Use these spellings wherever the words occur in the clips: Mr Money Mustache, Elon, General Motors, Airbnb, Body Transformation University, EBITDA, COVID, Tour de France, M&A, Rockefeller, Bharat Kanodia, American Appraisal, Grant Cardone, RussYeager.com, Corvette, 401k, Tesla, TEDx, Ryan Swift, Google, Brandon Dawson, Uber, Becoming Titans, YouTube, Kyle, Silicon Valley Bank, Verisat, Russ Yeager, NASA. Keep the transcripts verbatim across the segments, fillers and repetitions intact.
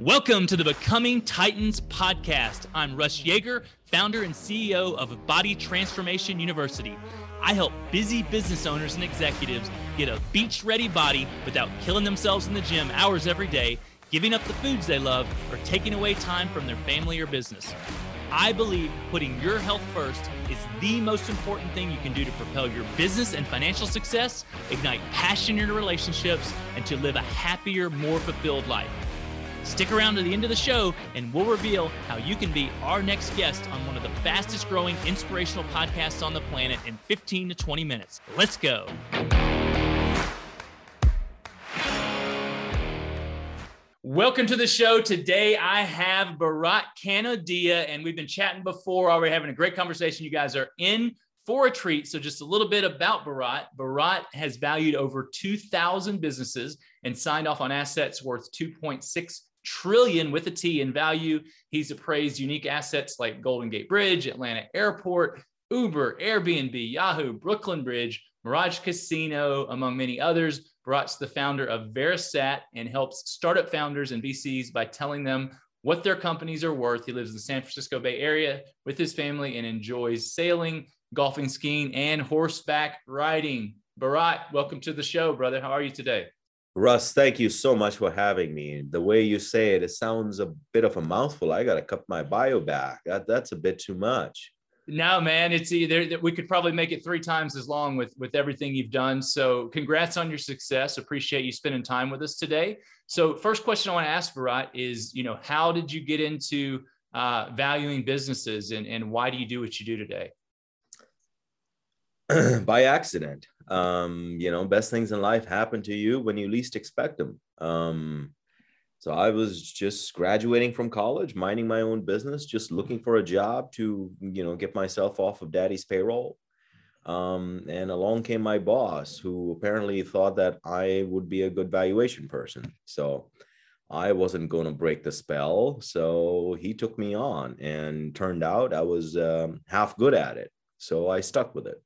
Welcome to the Becoming Titans podcast. I'm Russ Yeager, founder and C E O of Body Transformation University. I help busy business owners and executives get a beach-ready body without killing themselves in the gym hours every day, giving up the foods they love, or taking away time from their family or business. I believe putting your health first is the most important thing you can do to propel your business and financial success, ignite passion in your relationships, and to live a happier, more fulfilled life. Stick around to the end of the show, and we'll reveal how you can be our next guest on one of the fastest-growing inspirational podcasts on the planet in fifteen to twenty minutes. Let's go. Welcome to the show. Today, I have Bharat Kanodia, and we've been chatting before, already having a great conversation. You guys are in for a treat. So just a little bit about Bharat. Bharat has valued over two thousand businesses and signed off on assets worth two point six trillion with a T in value. He's appraised unique assets like Golden Gate Bridge, Atlanta Airport, Uber, Airbnb, Yahoo, Brooklyn Bridge, Mirage Casino, among many others. Bharat's the founder of Verisat and helps startup founders and V Cs by telling them what their companies are worth. He lives in the San Francisco Bay Area with his family and enjoys sailing, golfing, skiing, and horseback riding. Bharat, welcome to the show, brother. How are you today? Russ, thank you so much for having me. The way you say it, it sounds a bit of a mouthful. I got to cut my bio back. That, that's a bit too much. No, man, it's either we could probably make it three times as long with, with everything you've done. So congrats on your success. Appreciate you spending time with us today. So first question I want to ask Bharat is, you know, how did you get into uh, valuing businesses and, and why do you do what you do today? By accident. Um, you know, best things in life happen to you when you least expect them. Um, so I was just graduating from college, minding my own business, just looking for a job to, you know, get myself off of daddy's payroll. Um, and along came my boss, who apparently thought that I would be a good valuation person. So I wasn't going to break the spell. So he took me on, and turned out I was um, half good at it. So I stuck with it.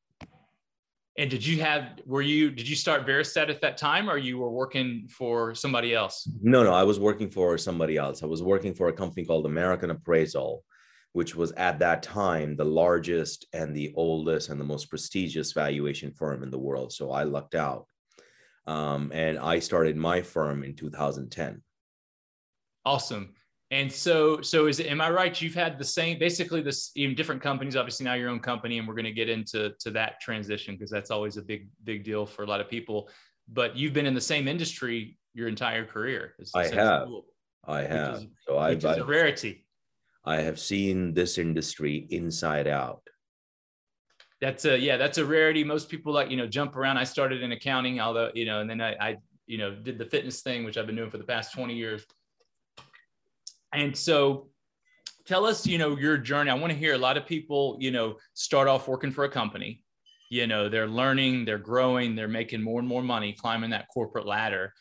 And did you have, were you, did you start Verisat at that time, or you were working for somebody else? No, no, I was working for somebody else. I was working for a company called American Appraisal, which was at that time the largest and the oldest and the most prestigious valuation firm in the world. So I lucked out. Um, and I started my firm in two thousand ten. Awesome. And so, so is it, am I right? You've had the same, basically this, even different companies, obviously now your own company, and we're going to get into to that transition because that's always a big, big deal for a lot of people, but you've been in the same industry your entire career. I have, cool, I have, is, so I've, I've, a rarity. I have seen this industry inside out. That's a, yeah, that's a rarity. Most people like, you know, jump around. I started in accounting, although, you know, and then I, I, you know, did the fitness thing, which I've been doing for the past twenty years. And so tell us, you know, your journey. I want to hear a lot of people, you know, start off working for a company, you know, they're learning, they're growing, they're making more and more money, climbing that corporate ladder.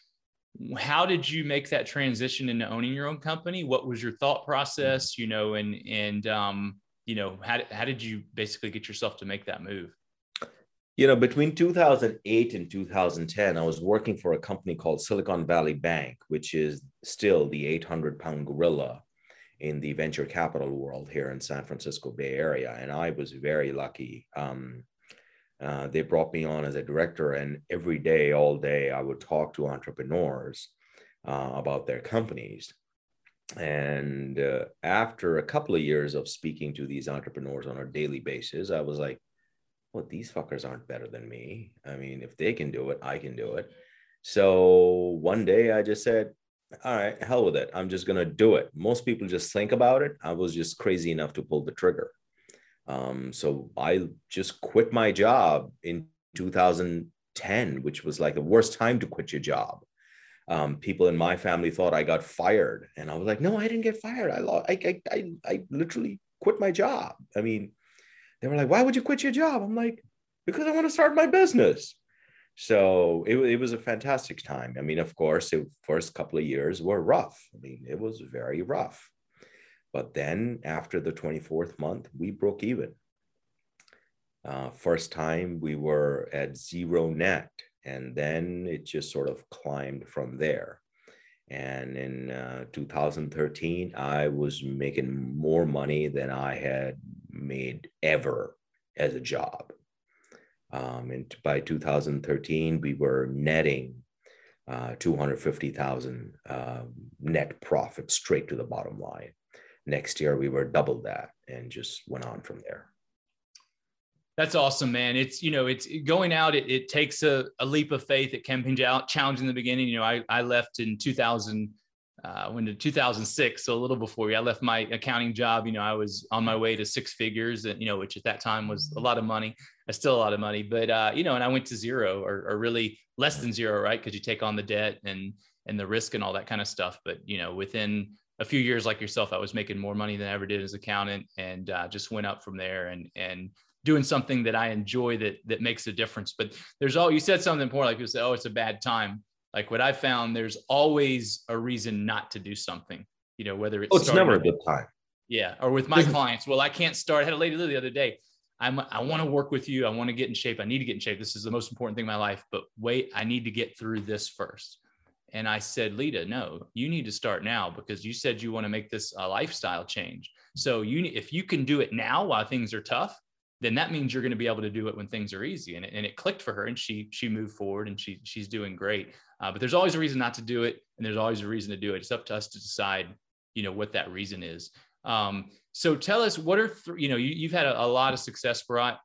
How did you make that transition into owning your own company? What was your thought process, you know, and, and, um, you know, how, how did you basically get yourself to make that move? You know, between two thousand eight and two thousand ten, I was working for a company called Silicon Valley Bank, which is still the eight hundred pound gorilla in the venture capital world here in San Francisco Bay Area. And I was very lucky. Um, uh, they brought me on as a director, and every day, all day, I would talk to entrepreneurs uh, about their companies. And uh, after a couple of years of speaking to these entrepreneurs on a daily basis, I was like, well, these fuckers aren't better than me. I mean, if they can do it, I can do it. So one day I just said, all right, hell with it. I'm just going to do it. Most people just think about it. I was just crazy enough to pull the trigger. Um, so I just quit my job in two thousand ten, which was like the worst time to quit your job. Um, people in my family thought I got fired. And I was like, no, I didn't get fired. I, lo- I, I, I, I literally quit my job. I mean, they were like, why would you quit your job? I'm like, because I want to start my business. So it, it was a fantastic time. I mean, of course, the first couple of years were rough. I mean, it was very rough. But then after the twenty-fourth month, we broke even. Uh, first time we were at zero net. And then it just sort of climbed from there. And in uh, two thousand thirteen, I was making more money than I had made ever as a job. Um, and by two thousand thirteen, we were netting uh, two hundred fifty thousand uh, net profit straight to the bottom line. Next year, we were double that and just went on from there. That's awesome, man. It's, you know, it's going out, it, it takes a, a leap of faith. It can be out challenging in the beginning. You know, I, I left in two thousand, uh, went to two thousand six. So a little before you, I left my accounting job. You know, I was on my way to six figures and, you know, which at that time was a lot of money. That's still a lot of money, but, uh, you know, and I went to zero or, or really less than zero, right? Cause you take on the debt and, and the risk and all that kind of stuff. But, you know, within a few years, like yourself, I was making more money than I ever did as an accountant and, uh, just went up from there and, and, doing something that I enjoy that that makes a difference. But there's all, you said something important, like you said, oh, it's a bad time. Like what I found, there's always a reason not to do something, you know, whether it's- Oh, it's starting, never a good time. Yeah, or with my clients, well, I can't start. I had a lady the other day, I'm, I wanna work with you, I wanna get in shape, I need to get in shape. This is the most important thing in my life, but wait, I need to get through this first. And I said, Lita, no, you need to start now because you said you wanna make this a lifestyle change. So you, if you can do it now while things are tough, then that means you're going to be able to do it when things are easy. And it, and it clicked for her and she, she moved forward and she, she's doing great. Uh, but there's always a reason not to do it. And there's always a reason to do it. It's up to us to decide, you know, what that reason is. Um, so tell us what are, th- you know, you, you've had a, a lot of success, Bharat.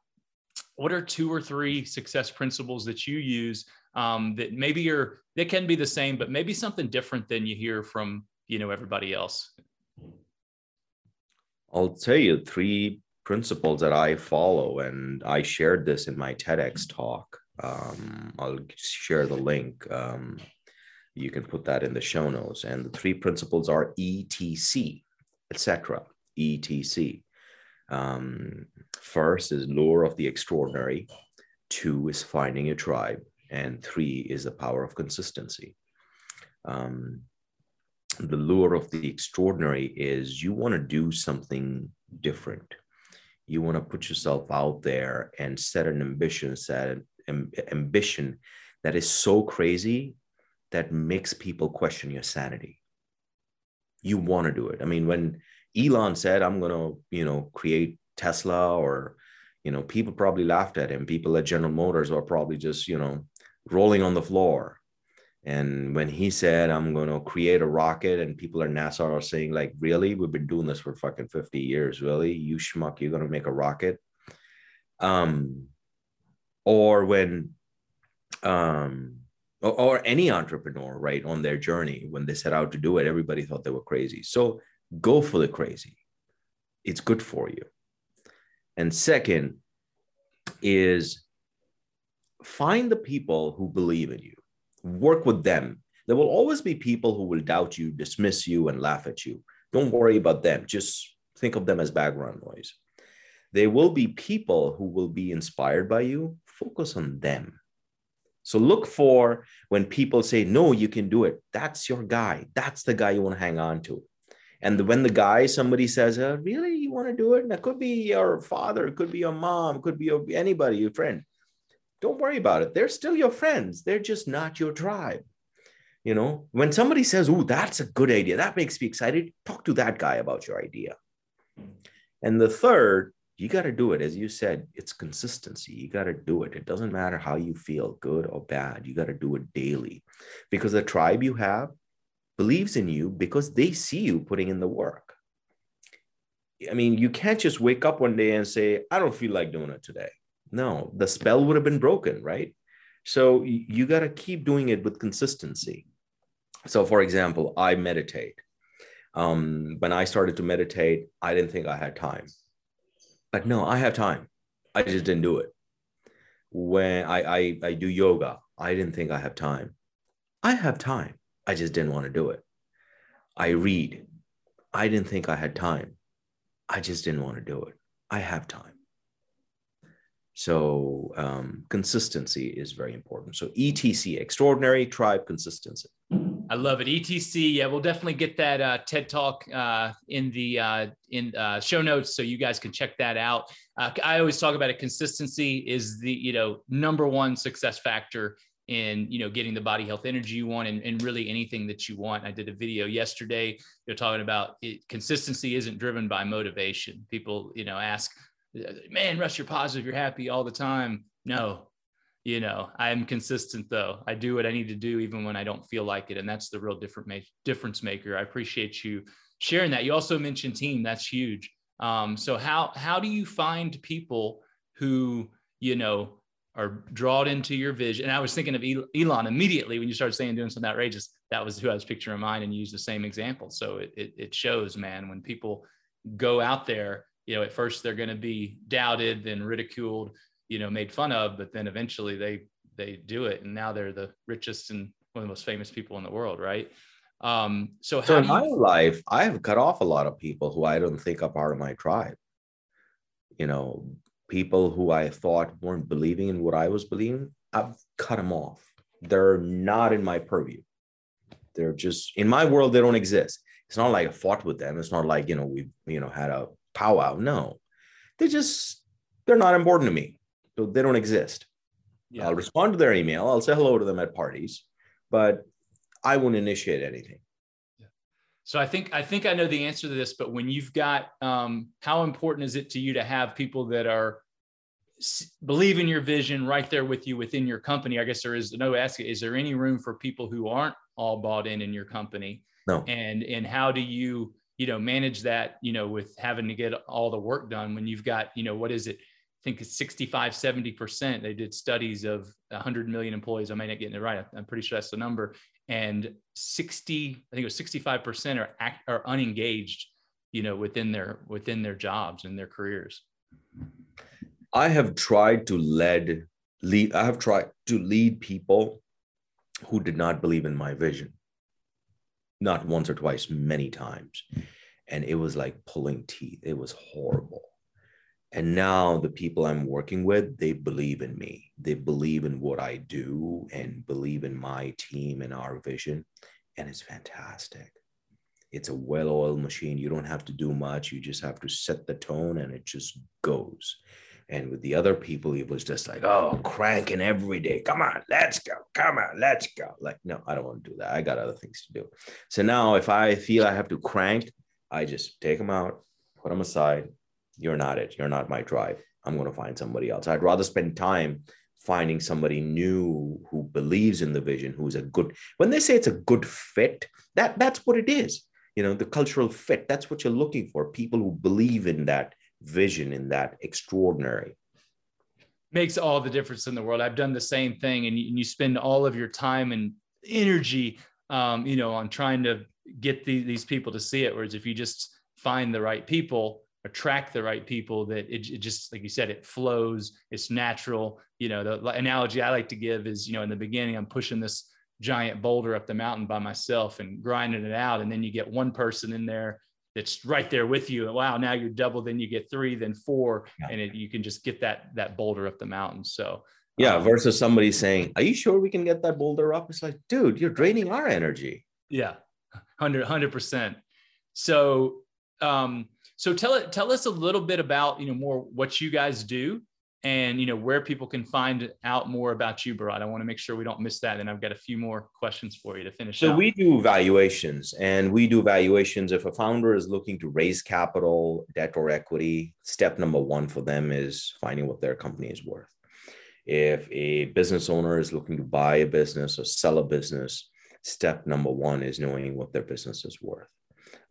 What are two or three success principles that you use um, that maybe are, they can be the same, but maybe something different than you hear from, you know, everybody else? I'll tell you three principles that I follow, and I shared this in my TEDx talk. Um, I'll share the link. Um, you can put that in the show notes. And the three principles are E T C, et cetera. E T C. Um, first is lure of the extraordinary. Two is finding your tribe, and three is the power of consistency. Um, the lure of the extraordinary is you want to do something different. You want to put yourself out there and set an ambition, set an ambition that is so crazy that makes people question your sanity. You want to do it. I mean, when Elon said, I'm going to, you know, create Tesla, or, you know, people probably laughed at him. People at General Motors are probably just, you know, rolling on the floor. And when he said, I'm going to create a rocket, and people at NASA are saying like, really, we've been doing this for fucking fifty years, really? You schmuck, you're going to make a rocket? Um, or when, um, or, or any entrepreneur, right, on their journey, when they set out to do it, everybody thought they were crazy. So go for the crazy. It's good for you. And second is find the people who believe in you. Work with them. There will always be people who will doubt you, dismiss you, and laugh at you. Don't worry about them. Just think of them as background noise. There will be people who will be inspired by you. Focus on them. So look for when people say, no, you can do it. That's your guy. That's the guy you want to hang on to. And when the guy, somebody says, uh, really, you want to do it? And that could be your father, it could be your mom, it could be your, anybody, your friend. Don't worry about it. They're still your friends. They're just not your tribe. You know, when somebody says, oh, that's a good idea, that makes me excited, talk to that guy about your idea. And the third, you got to do it. As you said, it's consistency. You got to do it. It doesn't matter how you feel, good or bad. You got to do it daily because the tribe you have believes in you because they see you putting in the work. I mean, you can't just wake up one day and say, I don't feel like doing it today. No, the spell would have been broken, right? So you got to keep doing it with consistency. So for example, I meditate. Um, when I started to meditate, I didn't think I had time. But no, I have time. I just didn't do it. When I, I, I do yoga, I didn't think I have time. I have time. I just didn't want to do it. I read. I didn't think I had time. I just didn't want to do it. I have time. So um, consistency is very important. So E T C, extraordinary, tribe, consistency. I love it. E T C. Yeah, we'll definitely get that uh, TED Talk uh, in the uh, in uh, show notes, so you guys can check that out. Uh, I always talk about it. Consistency is the you know number one success factor in, you know, getting the body health energy you want, and, and really anything that you want. I did a video yesterday, you're talking about it, consistency isn't driven by motivation. People, you know, ask, man, Russ, you're positive, you're happy all the time. No, you know, I'm consistent though. I do what I need to do even when I don't feel like it. And that's the real different ma- difference maker. I appreciate you sharing that. You also mentioned team, that's huge. Um, so how, how do you find people who, you know, are drawn into your vision? And I was thinking of Elon immediately when you started saying doing something outrageous. That was who I was picturing in mind, and used the same example. So it, it it shows, man, when people go out there, you know, at first they're going to be doubted, then ridiculed, you know, made fun of, but then eventually they they do it, and now they're the richest and one of the most famous people in the world, right? Um, so, so how in you- my life, I have cut off a lot of people who I don't think are part of my tribe. You know, people who I thought weren't believing in what I was believing, I've cut them off. They're not in my purview. They're just, in my world, they don't exist. It's not like I fought with them. It's not like, you know, we, you know, had a powwow. No, they just, they're not important to me. So they don't exist. Yeah. I'll respond to their email. I'll say hello to them at parties, but I won't initiate anything. So I think I think I know the answer to this, but when you've got, um, how important is it to you to have people that are s- believe in your vision right there with you within your company? I guess there is no asking. Is there any room for people who aren't all bought in in your company? No. And and how do you you know manage that? You know, with having to get all the work done when you've got, you know, what is it? I think it's sixty-five, seventy percent. They did studies of one hundred million employees. I may not get it right. I'm pretty sure that's the number. And sixty, I think it was sixty-five percent are act, are unengaged, you know, within their within their jobs and their careers. I have tried to lead, lead I have tried to lead people who did not believe in my vision. Not once or twice, many times. And it was like pulling teeth. It was horrible. And now the people I'm working with, they believe in me. They believe in what I do and believe in my team and our vision. And it's fantastic. It's a well-oiled machine. You don't have to do much. You just have to set the tone and it just goes. And with the other people, it was just like, oh, cranking every day. Come on, let's go. Come on, let's go. Like, no, I don't want to do that. I got other things to do. So now if I feel I have to crank, I just take them out, put them aside. You're not it. You're not my tribe. I'm going to find somebody else. I'd rather spend time finding somebody new who believes in the vision, who's a good, when they say it's a good fit, that that's what it is. You know, the cultural fit, that's what you're looking for. People who believe in that vision, in that extraordinary. Makes all the difference in the world. I've done the same thing. And you, and you spend all of your time and energy, um, you know, on trying to get the, these people to see it. Whereas if you just find the right people, attract the right people, that it, it just, like you said, it flows, it's natural. You know, the analogy I like to give is, you know, in the beginning, I'm pushing this giant boulder up the mountain by myself and grinding it out. And then you get one person in there that's right there with you. And wow, now you're double, then you get three, then four, yeah. and it, you can just get that, that boulder up the mountain. So yeah. Um, versus somebody saying, are you sure we can get that boulder up? It's like, dude, you're draining our energy. Yeah. one hundred percent. So, um, So tell it, tell us a little bit about, you know, more what you guys do and, you know, where people can find out more about you, Bharat. I want to make sure we don't miss that. And I've got a few more questions for you to finish. So out. We do valuations, and we do valuations. If a founder is looking to raise capital, debt or equity, step number one for them is finding what their company is worth. If a business owner is looking to buy a business or sell a business, step number one is knowing what their business is worth.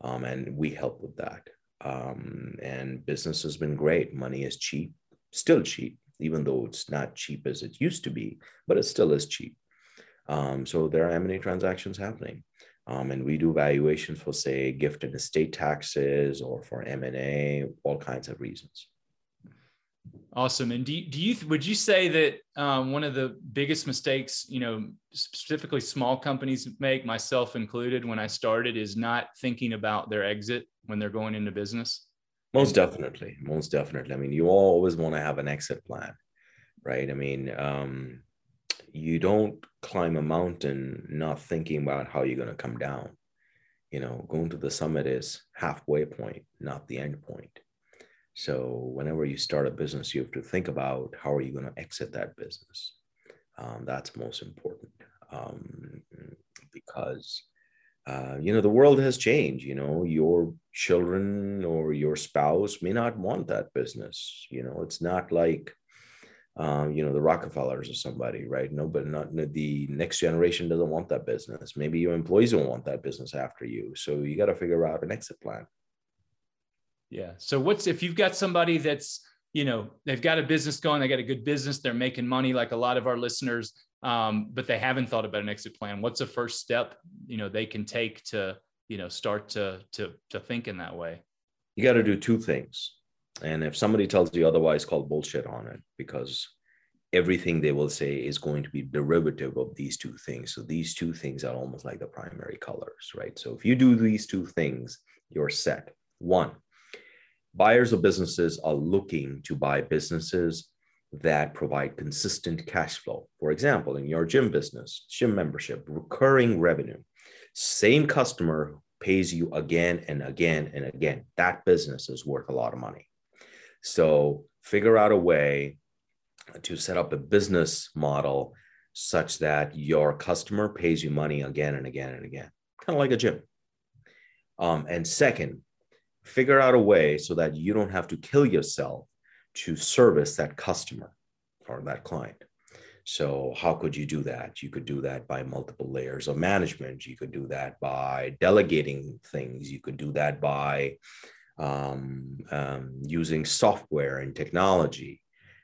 Um, and we help with that. Um, and business has been great. Money is cheap, still cheap, even though it's not cheap as it used to be, but it still is cheap. Um, so there are M and A transactions happening. Um, and we do valuations for, say, gift and estate taxes or for M and A, all kinds of reasons. Awesome. And do you, do you would you say that um, one of the biggest mistakes, you know, specifically small companies make, myself included, when I started, is not thinking about their exit when they're going into business? Most definitely. Most definitely. I mean, you always want to have an exit plan, right? I mean, um, you don't climb a mountain not thinking about how you're going to come down. You know, going to the summit is halfway point, not the end point. So whenever you start a business, you have to think about how are you going to exit that business? Um, that's most important, um, because, uh, you know, the world has changed. You know, your children or your spouse may not want that business. You know, it's not like, um, you know, the Rockefellers or somebody, right? No, but not the next generation doesn't want that business. Maybe your employees don't want that business after you. So you got to figure out an exit plan. Yeah. So what's, if you've got somebody that's, you know, they've got a business going, they got a good business, they're making money like a lot of our listeners, um, but they haven't thought about an exit plan. What's the first step, you know, they can take to, you know, start to, to, to think in that way? You got to do two things. And if somebody tells you otherwise, call bullshit on it, because everything they will say is going to be derivative of these two things. So these two things are almost like the primary colors, right? So if you do these two things, you're set. One, buyers of businesses are looking to buy businesses that provide consistent cash flow. For example, in your gym business, gym membership, recurring revenue, same customer pays you again and again and again. That business is worth a lot of money. So figure out a way to set up a business model such that your customer pays you money again and again and again, kind of like a gym. Um, and second, figure out a way so that you don't have to kill yourself to service that customer or that client. So how could you do that? You could do that by multiple layers of management. You could do that by delegating things. You could do that by um, um, using software and technology,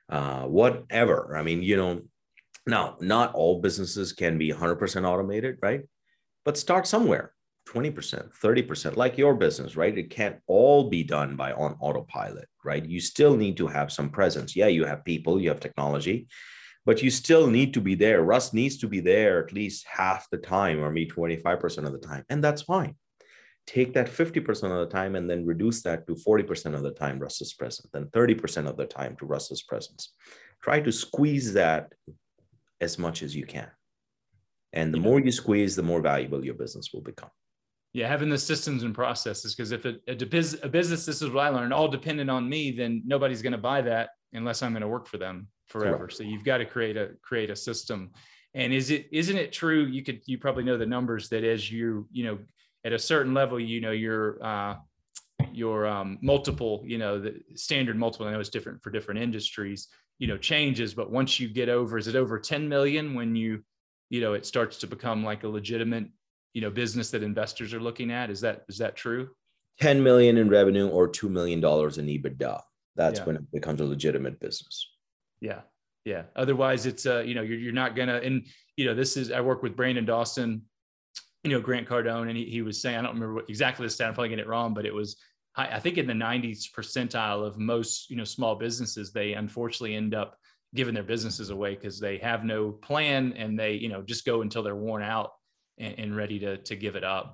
uh, whatever. I mean, you know, now not all businesses can be one hundred percent automated, right? But start somewhere. twenty percent, thirty percent, like your business, right? It can't all be done by on autopilot, right? You still need to have some presence. Yeah, you have people, you have technology, but you still need to be there. Russ needs to be there at least half the time, or me twenty-five percent of the time. And that's fine. Take that fifty percent of the time and then reduce that to forty percent of the time Russ is present, then thirty percent of the time to Russ's presence. Try to squeeze that as much as you can. And the yeah. more you squeeze, the more valuable your business will become. Yeah, having the systems and processes, because if it, a, a business, this is what I learned, all dependent on me, then nobody's going to buy that unless I'm going to work for them forever. Right. So you've got to create a create a system. And is it isn't it true? You could you probably know the numbers that as you you know at a certain level, you know your uh, your um, multiple, you know the standard multiple. I know it's different for different industries. You know changes, but once you get over, is it over ten million when you you know it starts to become like a legitimate, you know, business that investors are looking at? Is that, is that true? ten million in revenue or two million dollars in EBITDA. That's yeah. when it becomes a legitimate business. Yeah. Yeah. Otherwise it's, uh, you know, you're, you're not gonna, and you know, this is, I work with Brandon Dawson, you know, Grant Cardone, and he, he was saying, I don't remember what, exactly the stat, I'm probably getting it wrong, but it was, I, I think in the nineties percentile of most, you know, small businesses, they unfortunately end up giving their businesses away because they have no plan and they, you know, just go until they're worn out And, and ready to to give it up.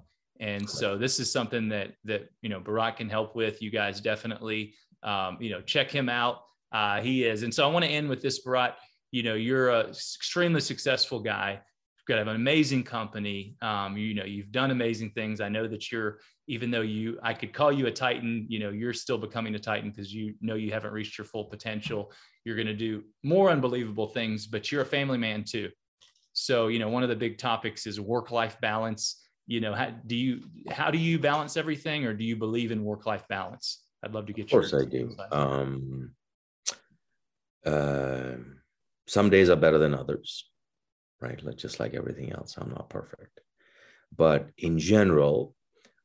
And Correct. So this is something that that you know Bharat can help with. You guys definitely um, you know check him out. Uh, he is. And so I want to end with this, Bharat. You know you're an extremely successful guy. You've got to have an amazing company. Um, you know you've done amazing things. I know that you're, even though you I could call you a titan. You know you're still becoming a titan because you know you haven't reached your full potential. You're going to do more unbelievable things. But you're a family man too. So, you know, one of the big topics is work-life balance. You know, how do you, how do you balance everything, or do you believe in work-life balance? I'd love to get your insight. Of course I do. Um, uh, some days are better than others, right? Like, just like everything else, I'm not perfect. But in general,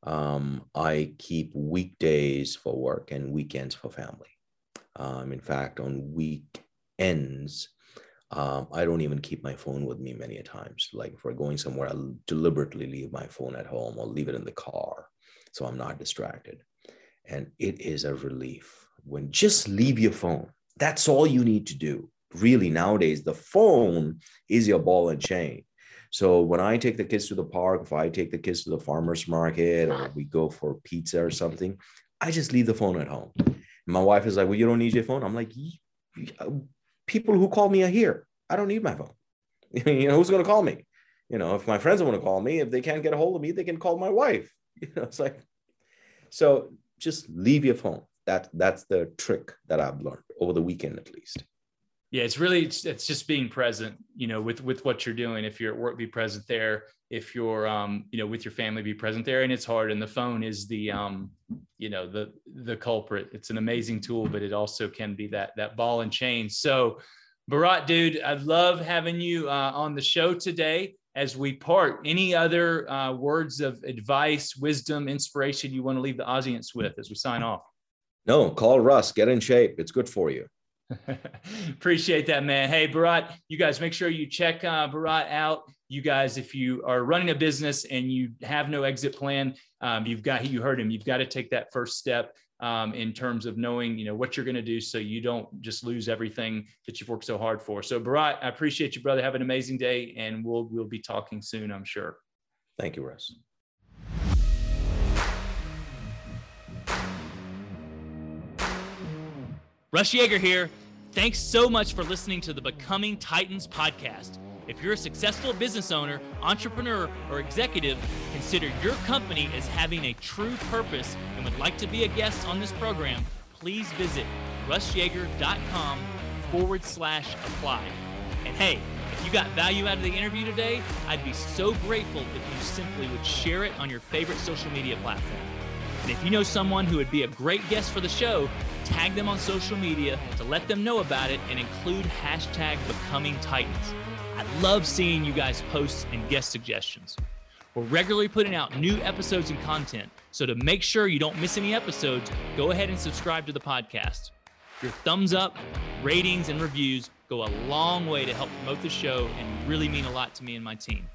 um, I keep weekdays for work and weekends for family. Um, in fact, on weekends, Um, I don't even keep my phone with me many a times. Like if we're going somewhere, I'll deliberately leave my phone at home or leave it in the car so I'm not distracted. And it is a relief when just leave your phone. That's all you need to do. Really, nowadays, the phone is your ball and chain. So when I take the kids to the park, if I take the kids to the farmer's market or we go for pizza or something, I just leave the phone at home. My wife is like, well, you don't need your phone. I'm like, people who call me are here. I don't need my phone. You know, who's going to call me? You know, if my friends want to call me, if they can't get a hold of me, they can call my wife. You know, it's like, so just leave your phone. That, that's the trick that I've learned over the weekend, at least. Yeah, it's really, it's, it's just being present, you know, with, with what you're doing. If you're at work, be present there. If you're, um, you know, with your family, be present there. And it's hard. And the phone is the, um, you know, the, the culprit. It's an amazing tool, but it also can be that, that ball and chain. So Bharat, dude, I love having you uh, on the show today. As we part, any other uh, words of advice, wisdom, inspiration you want to leave the audience with as we sign off? No, call Russ, get in shape. It's good for you. Appreciate that, man. Hey, Bharat, you guys make sure you check uh, Bharat out. You guys, if you are running a business and you have no exit plan, um, you've got, you heard him, you've got to take that first step um, in terms of knowing, you know, what you're going to do so you don't just lose everything that you've worked so hard for. So Bharat, I appreciate you, brother. Have an amazing day, and we'll, we'll be talking soon, I'm sure. Thank you, Russ. Russ Yeager here. Thanks so much for listening to the Becoming Titans podcast. If you're a successful business owner, entrepreneur, or executive, consider your company as having a true purpose and would like to be a guest on this program, please visit Russ Yeager dot com forward slash apply. And hey, if you got value out of the interview today, I'd be so grateful if you simply would share it on your favorite social media platform. And if you know someone who would be a great guest for the show, tag them on social media to let them know about it and include hashtag Becoming Titans. I love seeing you guys' posts and guest suggestions. We're regularly putting out new episodes and content, so to make sure you don't miss any episodes, go ahead and subscribe to the podcast. Your thumbs up, ratings, and reviews go a long way to help promote the show and really mean a lot to me and my team.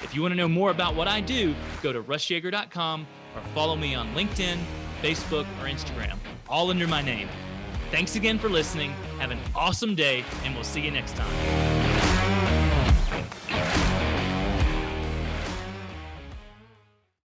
If you want to know more about what I do, go to Russ Yeager dot com or follow me on LinkedIn, Facebook, or Instagram, all under my name. Thanks again for listening. Have an awesome day, and we'll see you next time.